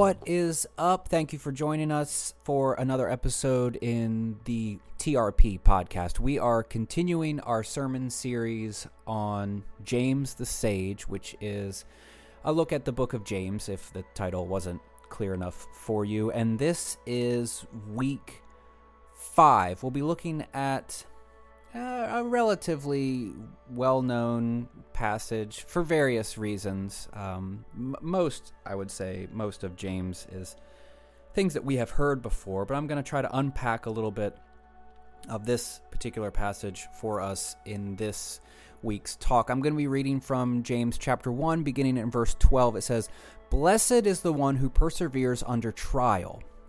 What is up? Thank you for joining us for another episode in the TRP podcast. We are continuing our sermon series on James the Sage, which is a look at the book of James, if the title wasn't clear enough for you. And this is week 5. We'll be looking at a relatively well-known passage for various reasons. Most of James is things that we have heard before, but I'm going to try to unpack a little bit of this particular passage for us in this week's talk. I'm going to be reading from James chapter 1, beginning in verse 12. It says, "Blessed is the one who perseveres under trial,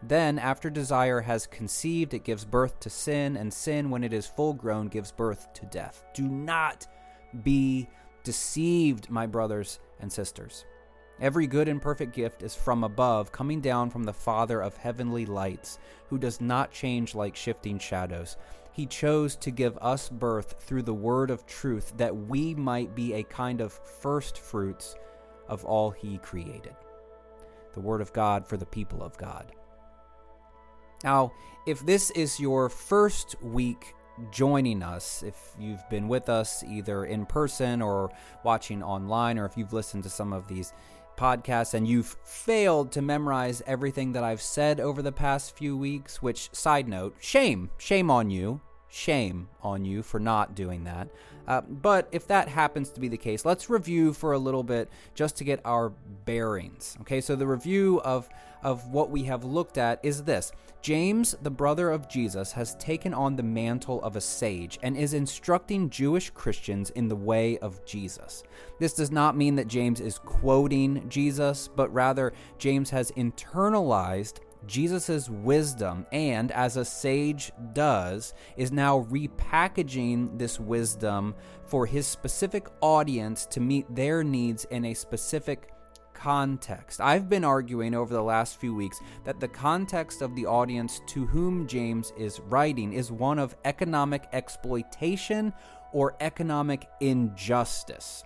Then, after desire has conceived, it gives birth to sin, and sin, when it is full grown, gives birth to death. Do not be deceived, my brothers and sisters. Every good and perfect gift is from above, coming down from the Father of heavenly lights, who does not change like shifting shadows. He chose to give us birth through the word of truth, that we might be a kind of first fruits of all he created." The word of God for the people of God. Now, if this is your first week joining us, if you've been with us either in person or watching online, or if you've listened to some of these podcasts and you've failed to memorize everything that I've said over the past few weeks, which, side note, shame on you. Shame on you for not doing that. But if that happens to be the case, let's review for a little bit just to get our bearings. Okay, so the review of what we have looked at is this. James, the brother of Jesus, has taken on the mantle of a sage and is instructing Jewish Christians in the way of Jesus. This does not mean that James is quoting Jesus, but rather James has internalized Jesus's wisdom, and as a sage does, is now repackaging this wisdom for his specific audience to meet their needs in a specific context. I've been arguing over the last few weeks that the context of the audience to whom James is writing is one of economic exploitation or economic injustice.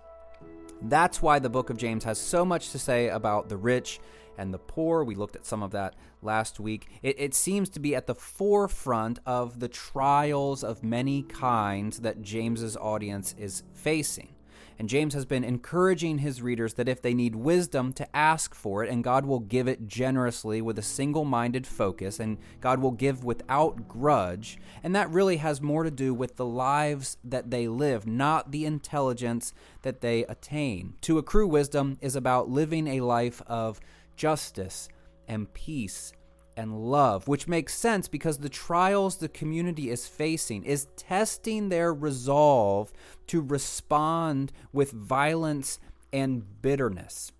That's why the book of James has so much to say about the rich and the poor. We looked at some of that last week. It seems to be at the forefront of the trials of many kinds that James's audience is facing. And James has been encouraging his readers that if they need wisdom, to ask for it, and God will give it generously with a single-minded focus, and God will give without grudge. And that really has more to do with the lives that they live, not the intelligence that they attain. To accrue wisdom is about living a life of justice and peace and love, which makes sense because the trials the community is facing is testing their resolve to respond with violence and bitterness.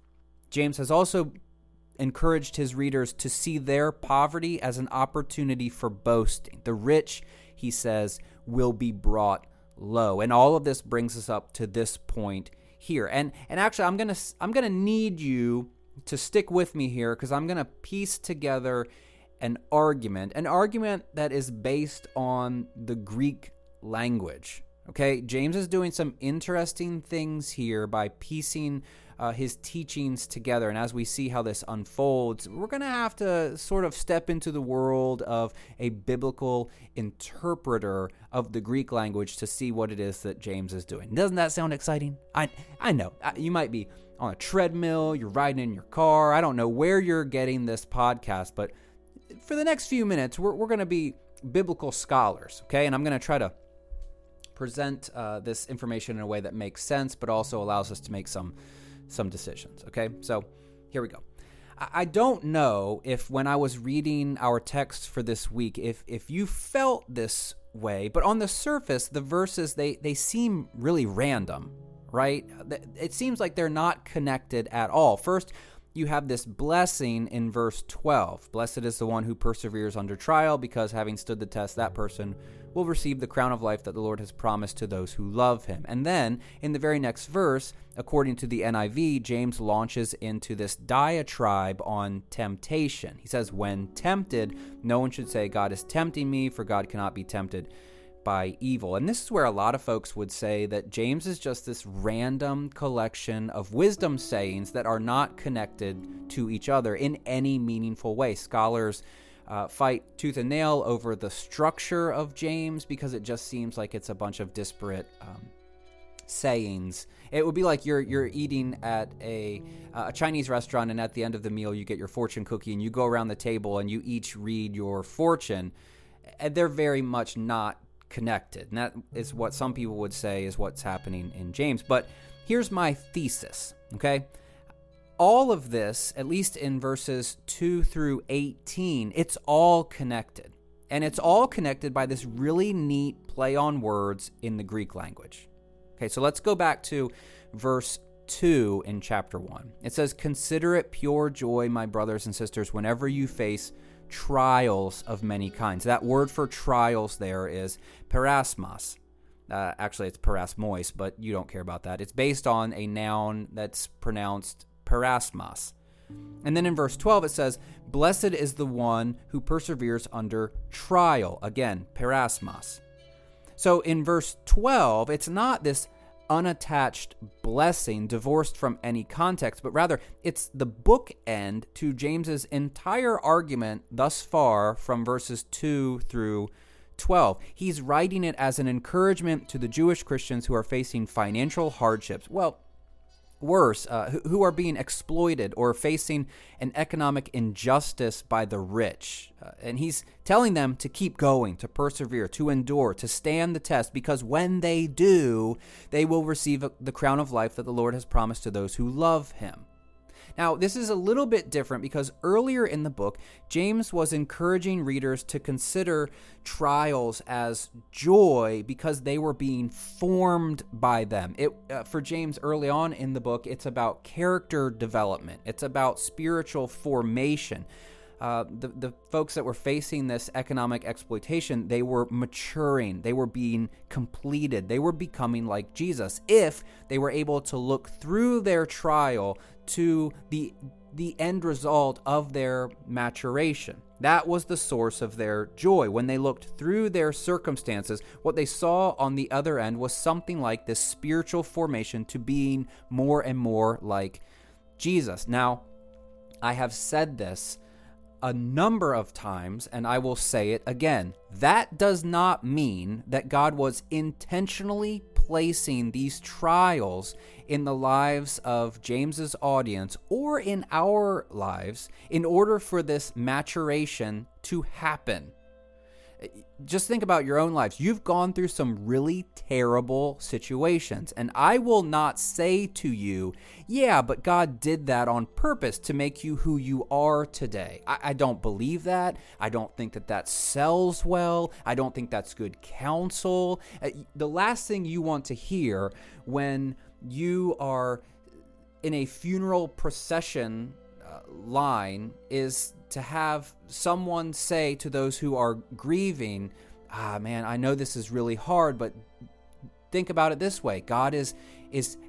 James has also encouraged his readers to see their poverty as an opportunity for boasting. The rich, he says, will be brought low. And all of this brings us up to this point here. And actually, I'm gonna need you to stick with me here, because I'm going to piece together an argument that is based on the Greek language. Okay, James is doing some interesting things here by piecing his teachings together, and as we see how this unfolds, we're going to have to sort of step into the world of a biblical interpreter of the Greek language to see what it is that James is doing. Doesn't that sound exciting? I know. You might be on a treadmill, you're riding in your car, I don't know where you're getting this podcast, but for the next few minutes, we're going to be biblical scholars, okay? And I'm going to try to present this information in a way that makes sense, but also allows us to make some decisions, okay? So here we go. I don't know if when I was reading our text for this week, if you felt this way, but on the surface, the verses, they seem really random, right? It seems like they're not connected at all. First, you have this blessing in verse 12. Blessed is the one who perseveres under trial, because having stood the test, that person will receive the crown of life that the Lord has promised to those who love him. And then in the very next verse, according to the NIV, James launches into this diatribe on temptation. He says, when tempted, no one should say, God is tempting me, for God cannot be tempted by evil. And this is where a lot of folks would say that James is just this random collection of wisdom sayings that are not connected to each other in any meaningful way. Scholars fight tooth and nail over the structure of James because it just seems like it's a bunch of disparate sayings. It would be like you're eating at a Chinese restaurant, and at the end of the meal you get your fortune cookie, and you go around the table and you each read your fortune. And they're very much not connected. And that is what some people would say is what's happening in James. But here's my thesis, okay? All of this, at least in verses 2 through 18, it's all connected. And it's all connected by this really neat play on words in the Greek language. Okay, so let's go back to verse 2 in chapter 1. It says, "Consider it pure joy, my brothers and sisters, whenever you face trials of many kinds." That word for trials there is perasmos. Actually, it's perasmois, but you don't care about that. It's based on a noun that's pronounced perasmos. And then in verse 12, it says, "Blessed is the one who perseveres under trial." Again, perasmos. So in verse 12, it's not this unattached blessing divorced from any context, but rather it's the bookend to James's entire argument thus far from verses 2 through 12. He's writing it as an encouragement to the Jewish Christians who are facing financial hardships. Well, worse, who are being exploited or facing an economic injustice by the rich. And he's telling them to keep going, to persevere, to endure, to stand the test, because when they do, they will receive the crown of life that the Lord has promised to those who love him. Now, this is a little bit different because earlier in the book, James was encouraging readers to consider trials as joy because they were being formed by them. For James, early on in the book, it's about character development. It's about spiritual formation. The folks that were facing this economic exploitation, they were maturing, they were being completed, they were becoming like Jesus if they were able to look through their trial to the end result of their maturation. That was the source of their joy. When they looked through their circumstances, what they saw on the other end was something like this spiritual formation to being more and more like Jesus. Now, I have said this a number of times, and I will say it again. That does not mean that God was intentionally placing these trials in the lives of James's audience or in our lives in order for this maturation to happen. Just think about your own lives. You've gone through some really terrible situations, and I will not say to you, yeah, but God did that on purpose to make you who you are today. I don't believe that. I don't think that sells well. I don't think that's good counsel. The last thing you want to hear when you are in a funeral procession line is to have someone say to those who are grieving, man, I know this is really hard, but think about it this way. God is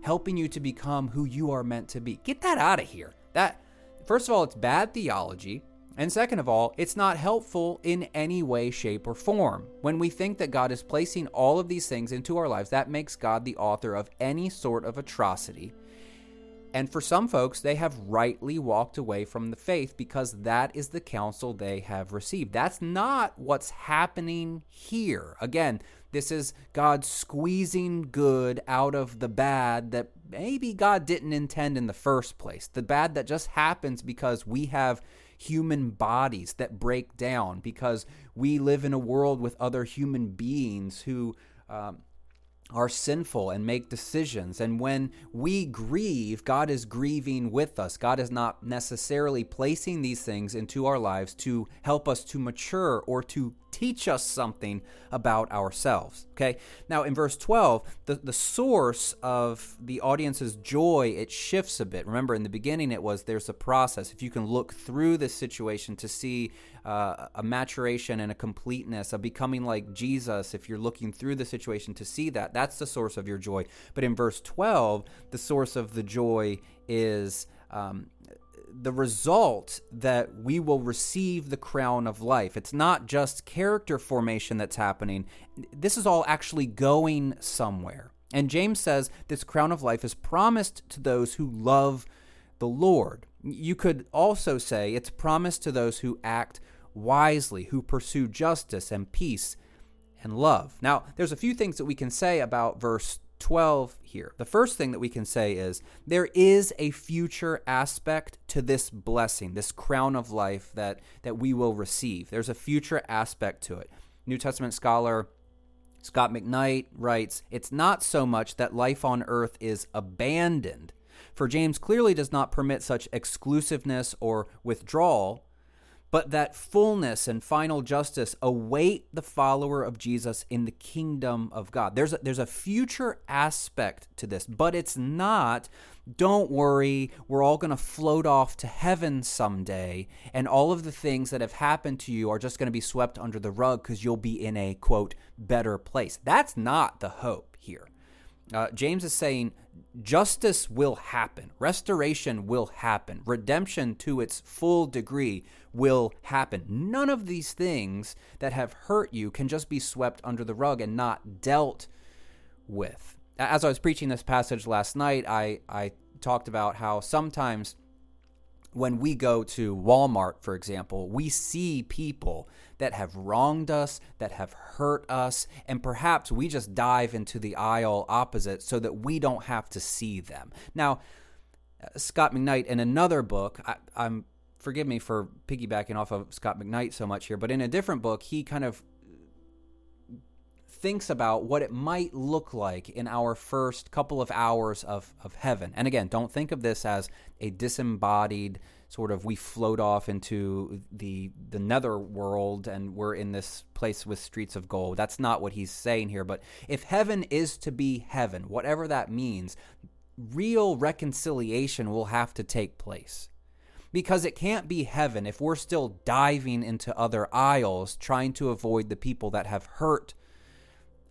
helping you to become who you are meant to be. Get that out of here. That, first of all, it's bad theology. And second of all, it's not helpful in any way, shape, or form. When we think that God is placing all of these things into our lives, that makes God the author of any sort of atrocity. And for some folks, they have rightly walked away from the faith because that is the counsel they have received. That's not what's happening here. Again, this is God squeezing good out of the bad that maybe God didn't intend in the first place. The bad that just happens because we have human bodies that break down, because we live in a world with other human beings who are sinful and make decisions. And when we grieve, God is grieving with us. God is not necessarily placing these things into our lives to help us to mature or to teach us something about ourselves, okay? Now, in verse 12, the source of the audience's joy, it shifts a bit. Remember, in the beginning, it was there's a process. If you can look through this situation to see a maturation and a completeness, a becoming like Jesus, if you're looking through the situation to see that, that's the source of your joy. But in verse 12, the source of the joy is the result that we will receive the crown of life. It's not just character formation that's happening. This is all actually going somewhere. And James says this crown of life is promised to those who love the Lord. You could also say it's promised to those who act wisely, who pursue justice and peace and love. Now, there's a few things that we can say about verse 12 here. The first thing that we can say is there is a future aspect to this blessing, this crown of life that we will receive. There's a future aspect to it. New Testament scholar Scott McKnight writes, "It's not so much that life on earth is abandoned, for James clearly does not permit such exclusiveness or withdrawal, but that fullness and final justice await the follower of Jesus in the kingdom of God." There's a future aspect to this, but it's not, don't worry, we're all going to float off to heaven someday, and all of the things that have happened to you are just going to be swept under the rug because you'll be in a, quote, better place. That's not the hope here. James is saying justice will happen, restoration will happen, redemption to its full degree will happen. None of these things that have hurt you can just be swept under the rug and not dealt with. As I was preaching this passage last night, I talked about how sometimes when we go to Walmart, for example, we see people that have wronged us, that have hurt us, and perhaps we just dive into the aisle opposite so that we don't have to see them. Now, Scott McKnight, in another book, I'm forgive me for piggybacking off of Scott McKnight so much here, but in a different book, he kind of thinks about what it might look like in our first couple of hours of heaven. And again, don't think of this as a disembodied sort of we float off into the nether world and we're in this place with streets of gold. That's not what he's saying here. But if heaven is to be heaven, whatever that means, real reconciliation will have to take place. Because it can't be heaven if we're still diving into other aisles trying to avoid the people that have hurt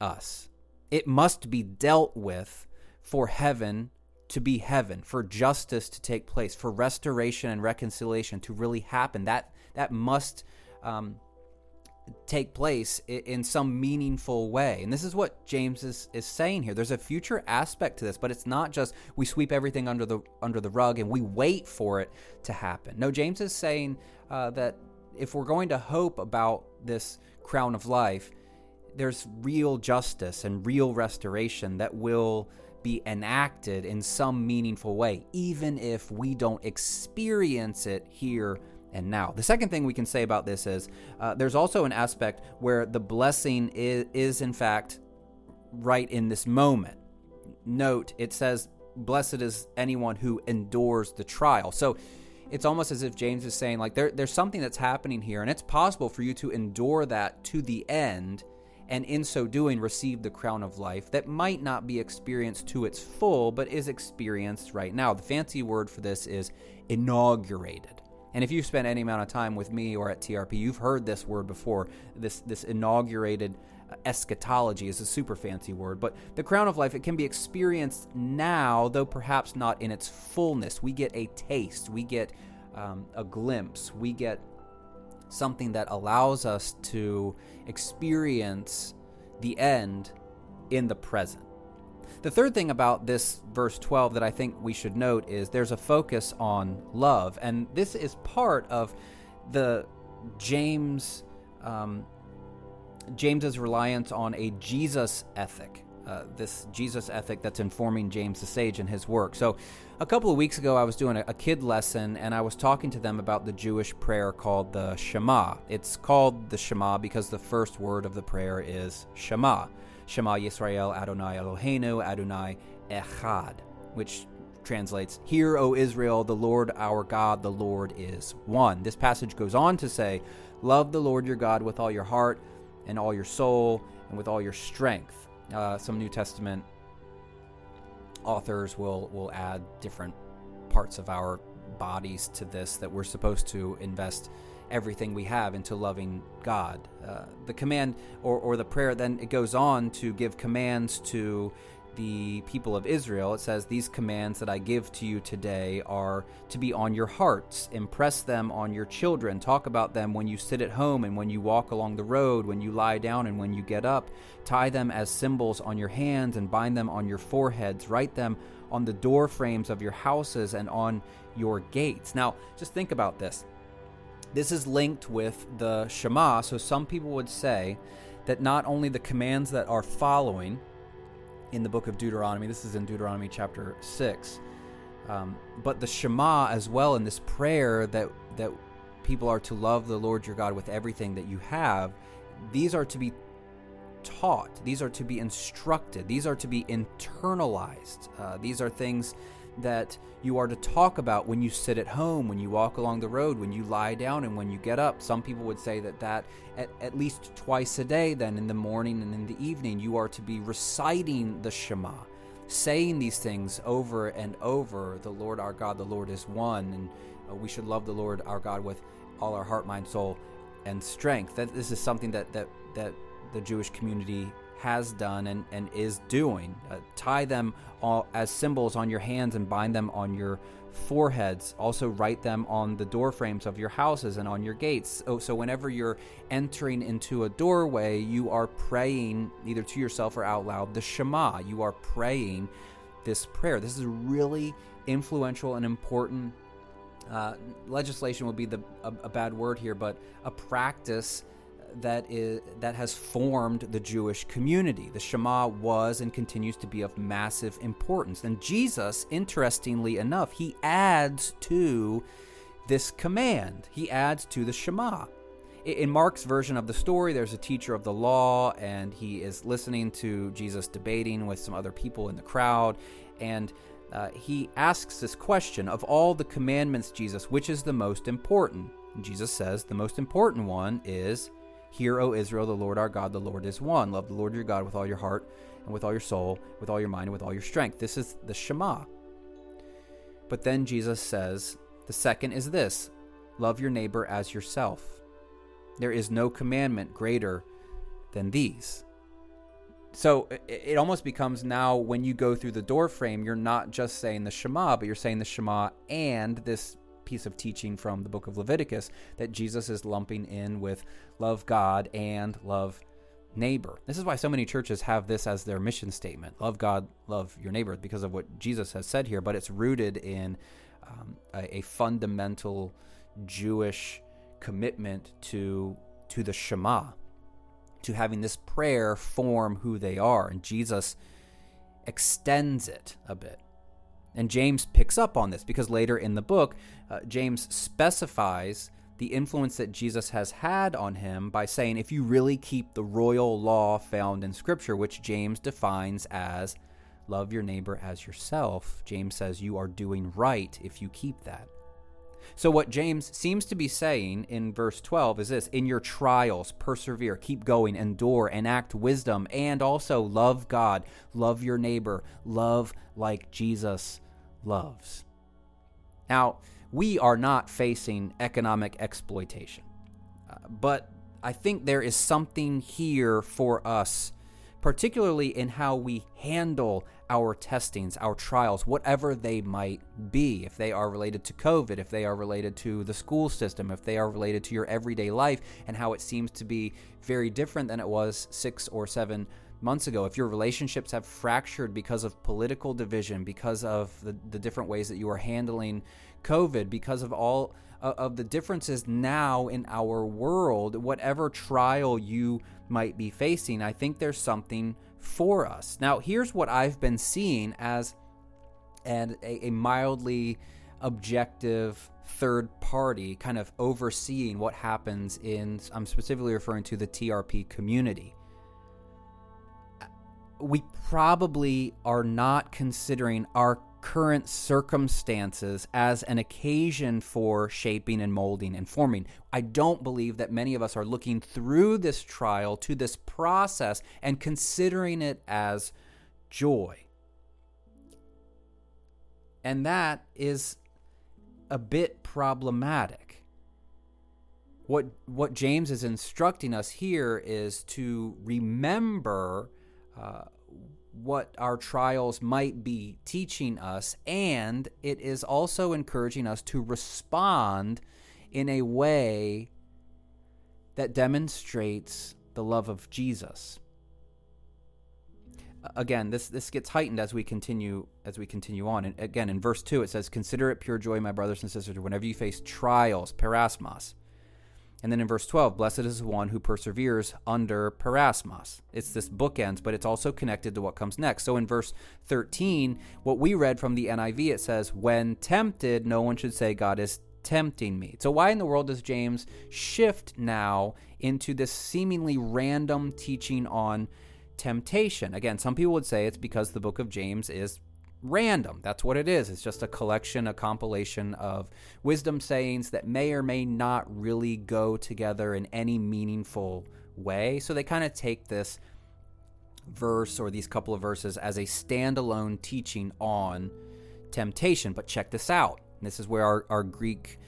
us. It must be dealt with for heaven to be heaven, for justice to take place, for restoration and reconciliation to really happen. That must take place in some meaningful way. And this is what James is saying here. There's a future aspect to this, but it's not just we sweep everything under the rug and we wait for it to happen. No, James is saying that if we're going to hope about this crown of life, there's real justice and real restoration that will be enacted in some meaningful way, even if we don't experience it here and now. The second thing we can say about this is there's also an aspect where the blessing is in fact right in this moment. Note, it says, "Blessed is anyone who endures the trial." So it's almost as if James is saying, like, there's something that's happening here, and it's possible for you to endure that to the end, and in so doing receive the crown of life that might not be experienced to its full, but is experienced right now. The fancy word for this is inaugurated. And if you've spent any amount of time with me or at TRP, you've heard this word before. This inaugurated eschatology is a super fancy word. But the crown of life, it can be experienced now, though perhaps not in its fullness. We get a taste. We get a glimpse. We get something that allows us to experience the end in the present. The third thing about this verse 12 that I think we should note is there's a focus on love. And this is part of the James's reliance on a Jesus ethic. This Jesus ethic that's informing James the Sage in his work. So a couple of weeks ago, I was doing a kid lesson, and I was talking to them about the Jewish prayer called the Shema. It's called the Shema because the first word of the prayer is Shema. Shema Yisrael Adonai Eloheinu Adonai Echad, which translates, Hear, O Israel, the Lord our God, the Lord is one. This passage goes on to say, Love the Lord your God with all your heart and all your soul and with all your strength. Some New Testament authors will add different parts of our bodies to this, that we're supposed to invest everything we have into loving God. The command or the prayer, then it goes on to give commands to the people of Israel. It says, These commands that I give to you today are to be on your hearts. Impress them on your children. Talk about them when you sit at home and when you walk along the road, when you lie down and when you get up. Tie them as symbols on your hands and bind them on your foreheads. Write them on the door frames of your houses and on your gates. Now, just think about this. This is linked with the Shema. So some people would say that not only the commands that are following in the book of Deuteronomy, this is in Deuteronomy chapter 6, but the Shema as well, in this prayer that people are to love the Lord your God with everything that you have, these are to be taught, these are to be instructed, these are to be internalized. These are things that you are to talk about when you sit at home, when you walk along the road, when you lie down, and when you get up. Some people would say that at least twice a day, then in the morning and in the evening, you are to be reciting the Shema, saying these things over and over. The Lord our God, the Lord is one, and we should love the Lord our God with all our heart, mind, soul, and strength. That this is something that the Jewish community has done and is doing. Tie them all as symbols on your hands and bind them on your foreheads. Also write them on the door frames of your houses and on your gates. So whenever you're entering into a doorway, you are praying, either to yourself or out loud, the Shema. You are praying this prayer. This is really influential and important. Legislation would be a bad word here, but a practice that has formed the Jewish community. The Shema was and continues to be of massive importance. And Jesus, interestingly enough, he adds to this command. He adds to the Shema. In Mark's version of the story, there's a teacher of the law, and he is listening to Jesus debating with some other people in the crowd, and he asks this question, of all the commandments, Jesus, which is the most important? And Jesus says, the most important one is, Hear, O Israel, the Lord our God, the Lord is one. Love the Lord your God with all your heart and with all your soul, with all your mind and with all your strength. This is the Shema. But then Jesus says, the second is this, love your neighbor as yourself. There is no commandment greater than these. So it almost becomes now when you go through the door frame, you're not just saying the Shema, but you're saying the Shema and this piece of teaching from the book of Leviticus that Jesus is lumping in with love God and love neighbor. This is why so many churches have this as their mission statement, love God, love your neighbor, because of what Jesus has said here, but it's rooted in a fundamental Jewish commitment to the Shema, to having this prayer form who they are, and Jesus extends it a bit. And James picks up on this because later in the book, James specifies the influence that Jesus has had on him by saying, if you really keep the royal law found in Scripture, which James defines as love your neighbor as yourself, James says you are doing right if you keep that. So what James seems to be saying in verse 12 is this, in your trials, persevere, keep going, endure, enact wisdom, and also love God, love your neighbor, love like Jesus loves. Now, we are not facing economic exploitation, but I think there is something here for us, particularly in how we handle our testings, our trials, whatever they might be. If they are related to COVID, if they are related to the school system, if they are related to your everyday life and how it seems to be very different than it was 6 or 7 months ago. If your relationships have fractured because of political division, because of the different ways that you are handling COVID, because of all of the differences now in our world, whatever trial you might be facing, I think there's something for us. Now, here's what I've been seeing as a mildly objective third party kind of overseeing what happens in, I'm specifically referring to the TRP community. we probably are not considering our current circumstances as an occasion for shaping and molding and forming. I don't believe that many of us are looking through this trial to this process and considering it as joy. And that is a bit problematic. What James is instructing us here is to remember what our trials might be teaching us, and it is also encouraging us to respond in a way that demonstrates the love of Jesus. Again, this gets heightened as we continue on. And again, in verse 2, it says, "Consider it pure joy, my brothers and sisters, whenever you face trials," parasmos. And then in verse 12, "Blessed is the one who perseveres under parasmos." It's this bookends, but it's also connected to what comes next. So in verse 13, what we read from the NIV, it says, "When tempted, no one should say, 'God is tempting me.'" So why in the world does James shift now into this seemingly random teaching on temptation? Again, some people would say it's because the book of James is random. That's what it is. It's just a collection, a compilation of wisdom sayings that may or may not really go together in any meaningful way. So they kind of take this verse or these couple of verses as a standalone teaching on temptation. But check this out. And this is where our Greek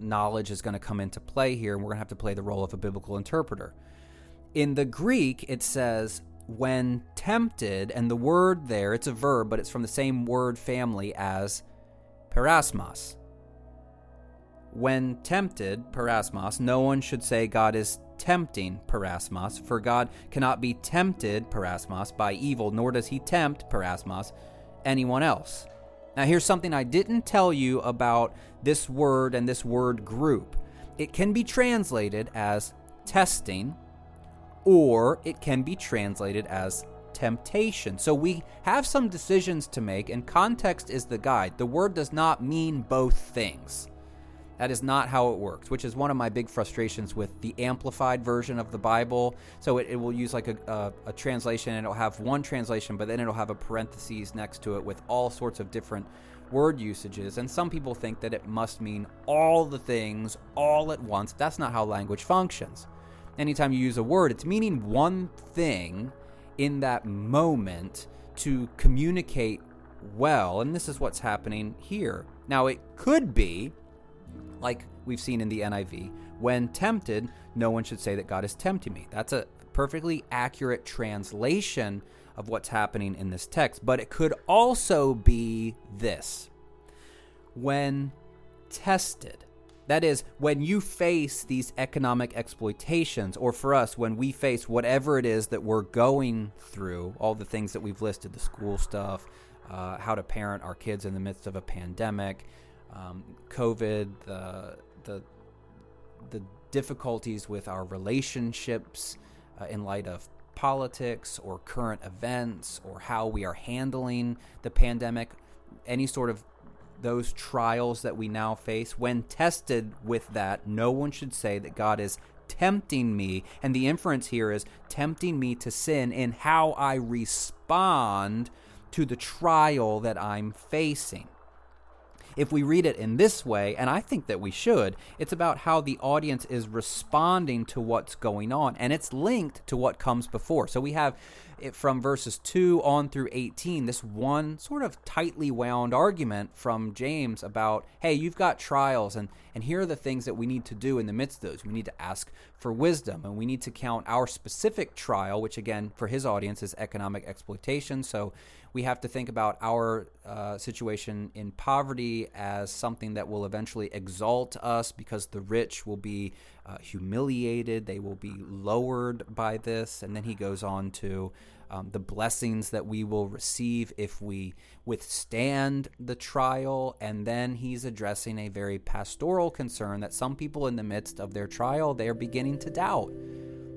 knowledge is going to come into play here, and we're going to have to play the role of a biblical interpreter. In the Greek, it says, "When tempted," and the word there, it's a verb, but it's from the same word family as parasmos. "When tempted," parasmos, "no one should say, 'God is tempting,' parasmos, for God cannot be tempted," parasmos, "by evil, nor does he tempt," parasmos, "anyone else." Now here's something I didn't tell you about this word and this word group. It can be translated as testing, or it can be translated as temptation. So we have some decisions to make, and context is the guide. The word does not mean both things. That is not how it works, which is one of my big frustrations with the amplified version of the Bible. So it will use like a translation, and it'll have one translation, but then it'll have a parentheses next to it with all sorts of different word usages. And some people think that it must mean all the things all at once. That's not how language functions. Anytime you use a word, it's meaning one thing in that moment to communicate well, and this is what's happening here. Now, it could be, like we've seen in the NIV, "When tempted, no one should say that God is tempting me." That's a perfectly accurate translation of what's happening in this text, but it could also be this: "When tested." That is, when you face these economic exploitations, or for us, when we face whatever it is that we're going through, all the things that we've listed, the school stuff, how to parent our kids in the midst of a pandemic, COVID, the difficulties with our relationships in light of politics or current events, or how we are handling the pandemic, any sort of those trials that we now face. When tested with that, no one should say that God is tempting me. And the inference here is tempting me to sin in how I respond to the trial that I'm facing. If we read it in this way, and I think that we should, it's about how the audience is responding to what's going on, and it's linked to what comes before. So we have it from verses 2 on through 18, this one sort of tightly wound argument from James about, hey, you've got trials, and here are the things that we need to do in the midst of those. We need to ask for wisdom, and we need to count our specific trial, which again, for his audience, is economic exploitation. So we have to think about our situation in poverty as something that will eventually exalt us, because the rich will be humiliated. They will be lowered by this. And then he goes on to the blessings that we will receive if we withstand the trial. And then he's addressing a very pastoral concern that some people in the midst of their trial, they are beginning to doubt.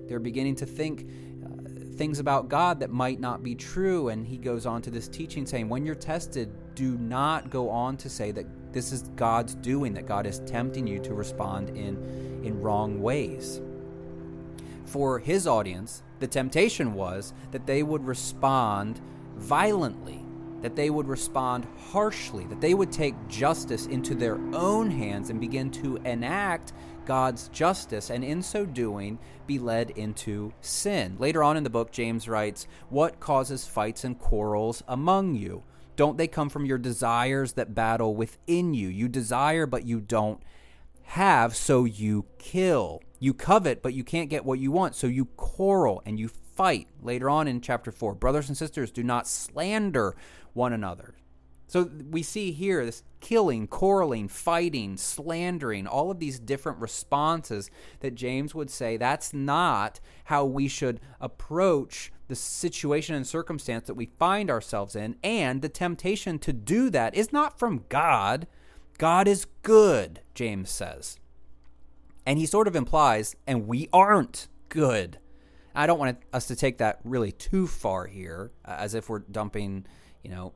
They're beginning to think things about God that might not be true. And he goes on to this teaching saying, when you're tested, do not go on to say that this is God's doing, that God is tempting you to respond in wrong ways. for his audience, the temptation was that they would respond violently, that they would respond harshly, that they would take justice into their own hands and begin to enact God's justice, and in so doing be led into sin. Later on in the book, James writes, "What causes fights and quarrels among you? Don't they come from your desires that battle within you? You desire, but you don't have, so you kill. You covet, but you can't get what you want, so you quarrel and you fight." Later on in chapter 4, "Brothers and sisters, do not slander one another." So we see here this killing, quarreling, fighting, slandering, all of these different responses that James would say that's not how we should approach the situation and circumstance that we find ourselves in. And the temptation to do that is not from God. God is good, James says. And he sort of implies, and we aren't good. I don't want us to take that really too far here, as if we're dumping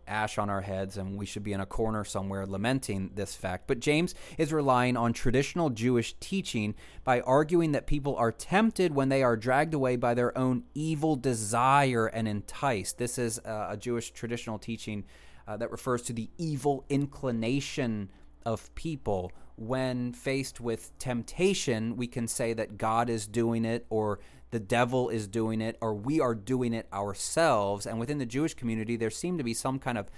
ash on our heads and we should be in a corner somewhere lamenting this fact. But James is relying on traditional Jewish teaching by arguing that people are tempted when they are dragged away by their own evil desire and enticed. This is a Jewish traditional teaching that refers to the evil inclination of people. When faced with temptation, we can say that God is doing it, or the devil is doing it, or we are doing it ourselves. And within the Jewish community, there seemed to be some kind of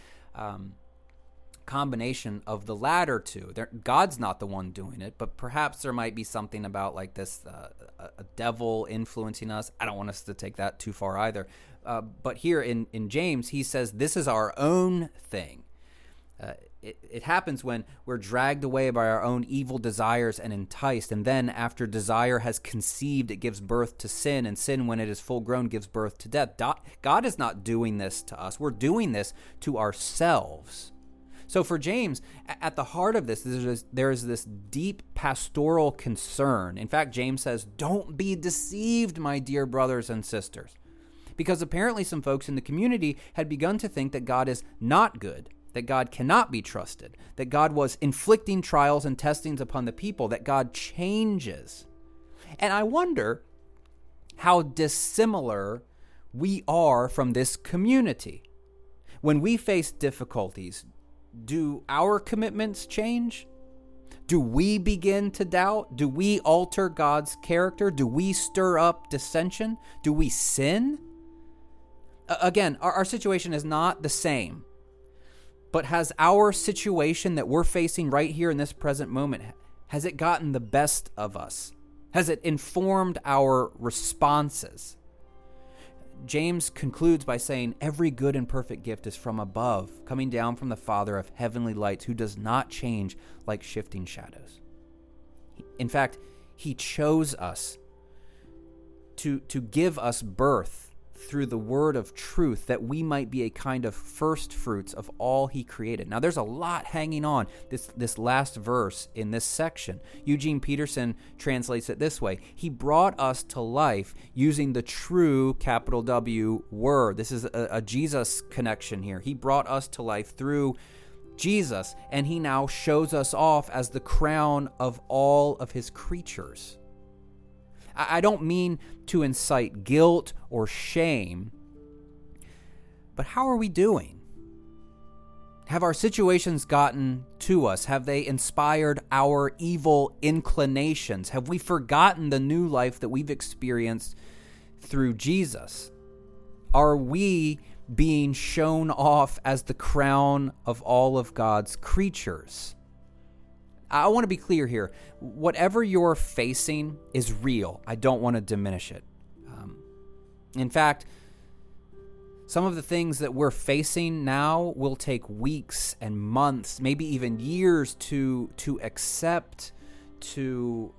combination of the latter two. God's not the one doing it, but perhaps there might be something about like this a devil influencing us. I don't want us to take that too far either. But here in James, he says this is our own thing. It happens when we're dragged away by our own evil desires and enticed, and then after desire has conceived, it gives birth to sin, and sin, when it is full grown, gives birth to death. God is not doing this to us. We're doing this to ourselves. So for James, at the heart of this, there is this deep pastoral concern. In fact, James says, "Don't be deceived, my dear brothers and sisters," because apparently some folks in the community had begun to think that God is not good, that God cannot be trusted, that God was inflicting trials and testings upon the people, that God changes. And I wonder how dissimilar we are from this community. When we face difficulties, do our commitments change? Do we begin to doubt? Do we alter God's character? Do we stir up dissension? Do we sin? Again, our situation is not the same. But has our situation that we're facing right here in this present moment, has it gotten the best of us? Has it informed our responses? James concludes by saying, "Every good and perfect gift is from above, coming down from the Father of heavenly lights, who does not change like shifting shadows." In fact, he chose us to give us birth through the word of truth, that we might be a kind of first fruits of all he created. Now, there's a lot hanging on this last verse in this section. Eugene Peterson translates it this way: "He brought us to life using the true W word." This is a Jesus connection here. He brought us to life through Jesus, and he now shows us off as the crown of all of his creatures. I don't mean to incite guilt or shame, but how are we doing? Have our situations gotten to us? Have they inspired our evil inclinations? Have we forgotten the new life that we've experienced through Jesus? Are we being shown off as the crown of all of God's creatures? I want to be clear here. Whatever you're facing is real. I don't want to diminish it. In fact, some of the things that we're facing now will take weeks and months, maybe even years to accept, to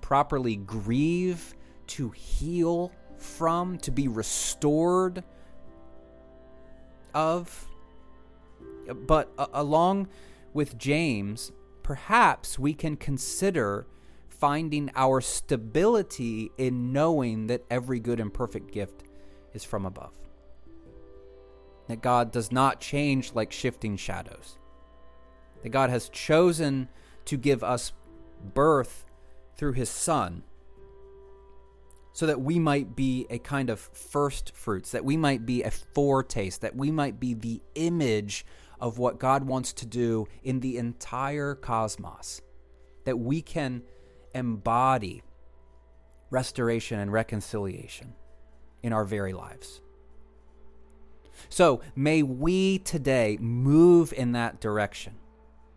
properly grieve, to heal from, to be restored of. But along with James, perhaps we can consider finding our stability in knowing that every good and perfect gift is from above, that God does not change like shifting shadows, that God has chosen to give us birth through his Son so that we might be a kind of first fruits, that we might be a foretaste, that we might be the image of what God wants to do in the entire cosmos, that we can embody restoration and reconciliation in our very lives. So may we today move in that direction.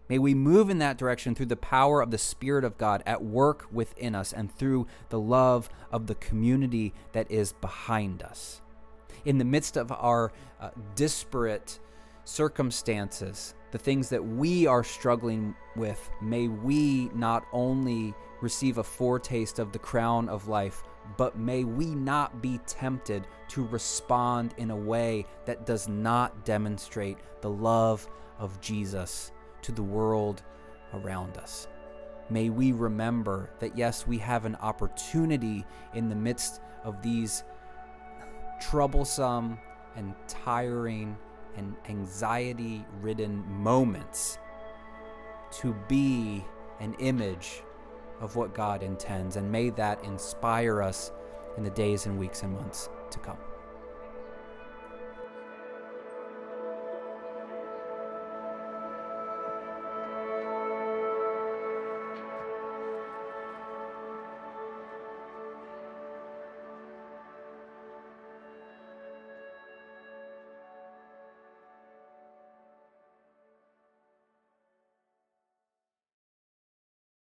May we move in that direction through the power of the Spirit of God at work within us and through the love of the community that is behind us. In the midst of our disparate circumstances, the things that we are struggling with, may we not only receive a foretaste of the crown of life, but may we not be tempted to respond in a way that does not demonstrate the love of Jesus to the world around us. May we remember that, yes, we have an opportunity in the midst of these troublesome and tiring and anxiety-ridden moments to be an image of what God intends, and may that inspire us in the days and weeks and months to come.